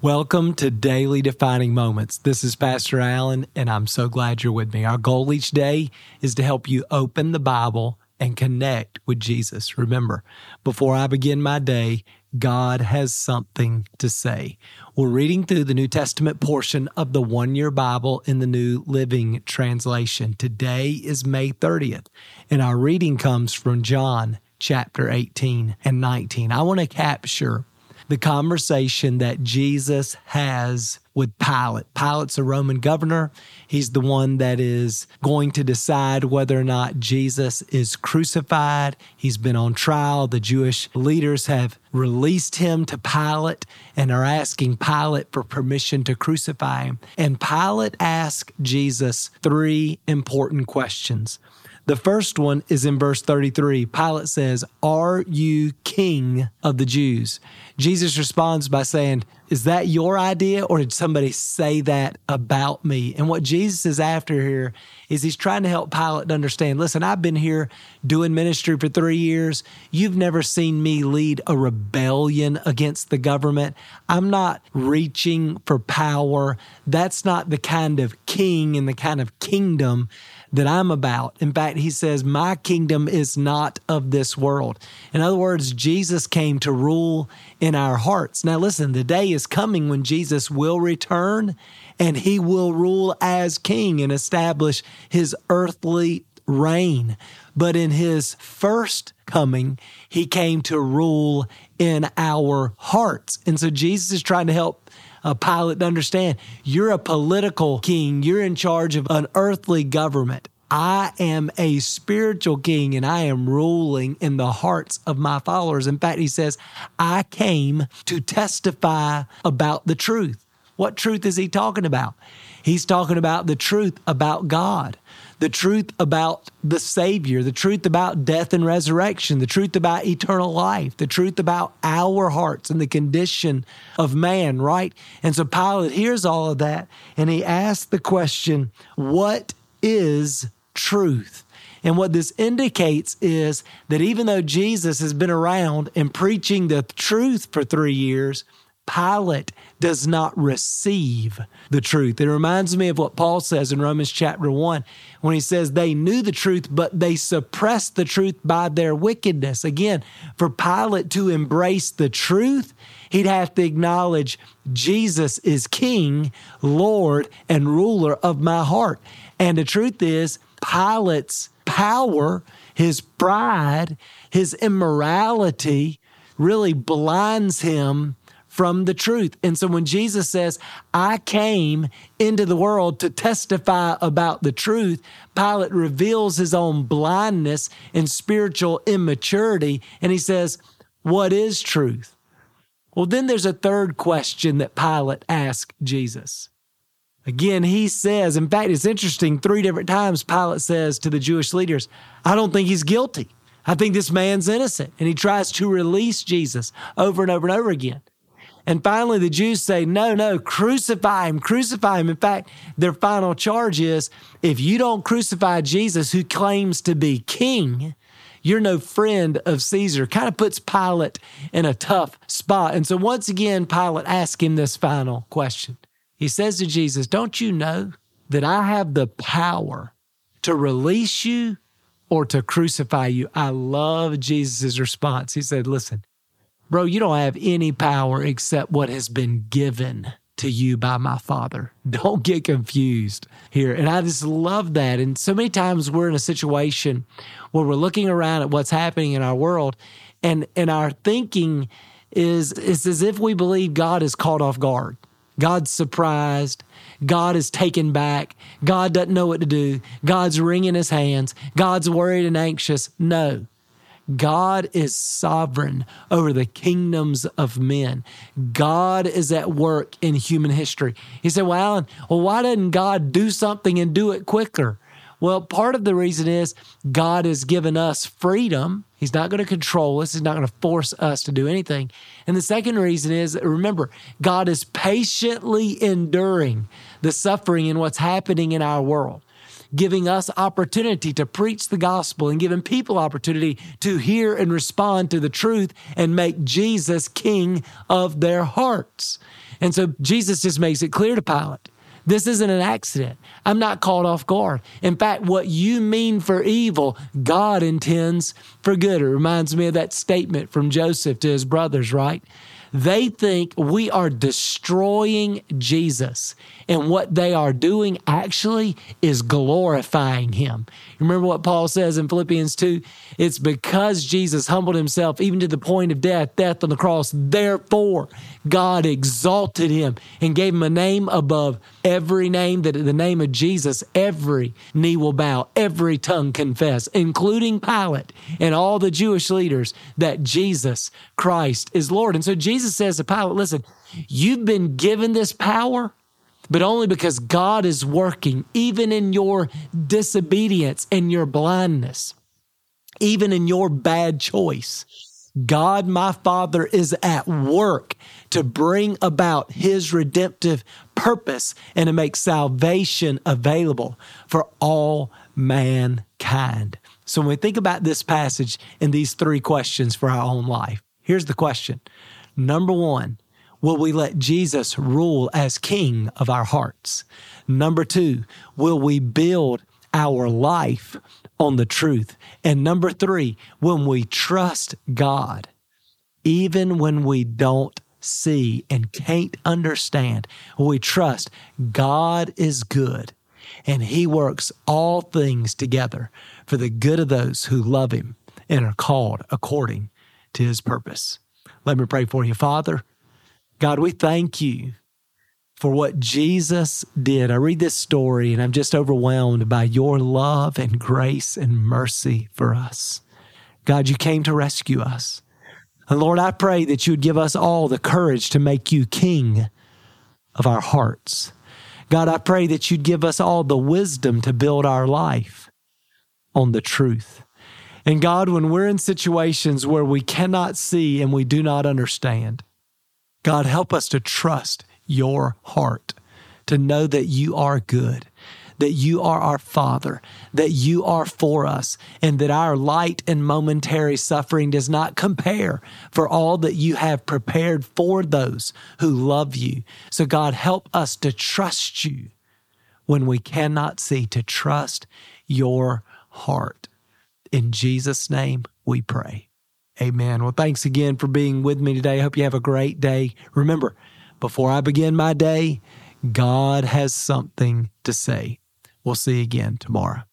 Welcome to Daily Defining Moments. This is Pastor Allen, and I'm so glad you're with me. Our goal each day is to help you open the Bible and connect with Jesus. Remember, before I begin my day, God has something to say. We're reading through the New Testament portion of the One Year Bible in the New Living Translation. Today is May 30th, and our reading comes from John chapter 18 and 19. I want to capture the conversation that Jesus has with Pilate. Pilate's a Roman governor. He's the one that is going to decide whether or not Jesus is crucified. He's been on trial. The Jewish leaders have released him to Pilate and are asking Pilate for permission to crucify him. And Pilate asked Jesus three important questions. The first one is in verse 33. Pilate says, "Are you king of the Jews?" Jesus responds by saying, "Is that your idea, or did somebody say that about me?" And what Jesus is after here is he's trying to help Pilate to understand, listen, I've been here doing ministry for 3 years. You've never seen me lead a rebellion against the government. I'm not reaching for power. That's not the kind of king and the kind of kingdom that I'm about. In fact, he says, my kingdom is not of this world. In other words, Jesus came to rule in our hearts. Now listen, the day is coming when Jesus will return and he will rule as king and establish his earthly reign. But in his first coming, he came to rule in our hearts. And so Jesus is trying to help Pilate to understand, you're a political king. You're in charge of an earthly government. I am a spiritual king, and I am ruling in the hearts of my followers. In fact, he says, I came to testify about the truth. What truth is he talking about? He's talking about the truth about God, the truth about the Savior, the truth about death and resurrection, the truth about eternal life, the truth about our hearts and the condition of man, right? And so Pilate hears all of that, and he asks the question, what is truth? And what this indicates is that even though Jesus has been around and preaching the truth for 3 years, Pilate does not receive the truth. It reminds me of what Paul says in Romans chapter 1 when he says they knew the truth, but they suppressed the truth by their wickedness. Again, for Pilate to embrace the truth, he'd have to acknowledge Jesus is King, Lord, and ruler of my heart. And the truth is, Pilate's power, his pride, his immorality really blinds him from the truth. And so when Jesus says, I came into the world to testify about the truth, Pilate reveals his own blindness and spiritual immaturity. And he says, what is truth? Well, then there's a third question that Pilate asked Jesus. Again, he says, in fact, it's interesting, three different times Pilate says to the Jewish leaders, I don't think he's guilty. I think this man's innocent. And he tries to release Jesus over and over and over again. And finally, the Jews say, no, crucify him, crucify him. In fact, their final charge is, if you don't crucify Jesus, who claims to be king, you're no friend of Caesar. Kind of puts Pilate in a tough spot. And so once again, Pilate asks him this final question. He says to Jesus, don't you know that I have the power to release you or to crucify you? I love Jesus' response. He said, listen, bro, you don't have any power except what has been given to you by my Father. Don't get confused here. And I just love that. And so many times we're in a situation where we're looking around at what's happening in our world, and our thinking is it's as if we believe God is caught off guard. God's surprised. God is taken back. God doesn't know what to do. God's wringing his hands. God's worried and anxious. No. God is sovereign over the kingdoms of men. God is at work in human history. He said, well, Alan, why doesn't God do something and do it quicker? Well, part of the reason is God has given us freedom. He's not going to control us. He's not going to force us to do anything. And the second reason is, remember, God is patiently enduring the suffering and what's happening in our world, giving us opportunity to preach the gospel and giving people opportunity to hear and respond to the truth and make Jesus king of their hearts. And so Jesus just makes it clear to Pilate, this isn't an accident. I'm not caught off guard. In fact, what you mean for evil, God intends for good. It reminds me of that statement from Joseph to his brothers, right? They think we are destroying Jesus, and what they are doing actually is glorifying him. Remember what Paul says in Philippians 2? It's because Jesus humbled himself even to the point of death, death on the cross. Therefore, God exalted him and gave him a name above every name, that at the name of Jesus, every knee will bow, every tongue confess, including Pilate and all the Jewish leaders, that Jesus Christ is Lord. And so Jesus says to Pilate, listen, you've been given this power, but only because God is working, even in your disobedience and your blindness, even in your bad choice. God, my Father, is at work to bring about his redemptive purpose and to make salvation available for all mankind. So when we think about this passage and these three questions for our own life, here's the question. Number one, will we let Jesus rule as king of our hearts? Number two, will we build our life on the truth? And number three, when we trust God, even when we don't see and can't understand, we trust God is good and he works all things together for the good of those who love him and are called according to his purpose. Let me pray for you. Father, God, we thank you for what Jesus did. I read this story and I'm just overwhelmed by your love and grace and mercy for us. God, you came to rescue us. And Lord, I pray that you would give us all the courage to make you king of our hearts. God, I pray that you'd give us all the wisdom to build our life on the truth. And God, when we're in situations where we cannot see and we do not understand, God, help us to trust your heart, to know that you are good, that you are our Father, that you are for us, and that our light and momentary suffering does not compare for all that you have prepared for those who love you. So God, help us to trust you when we cannot see, to trust your heart. In Jesus' name we pray. Amen. Well, thanks again for being with me today. I hope you have a great day. Remember, before I begin my day, God has something to say. We'll see you again tomorrow.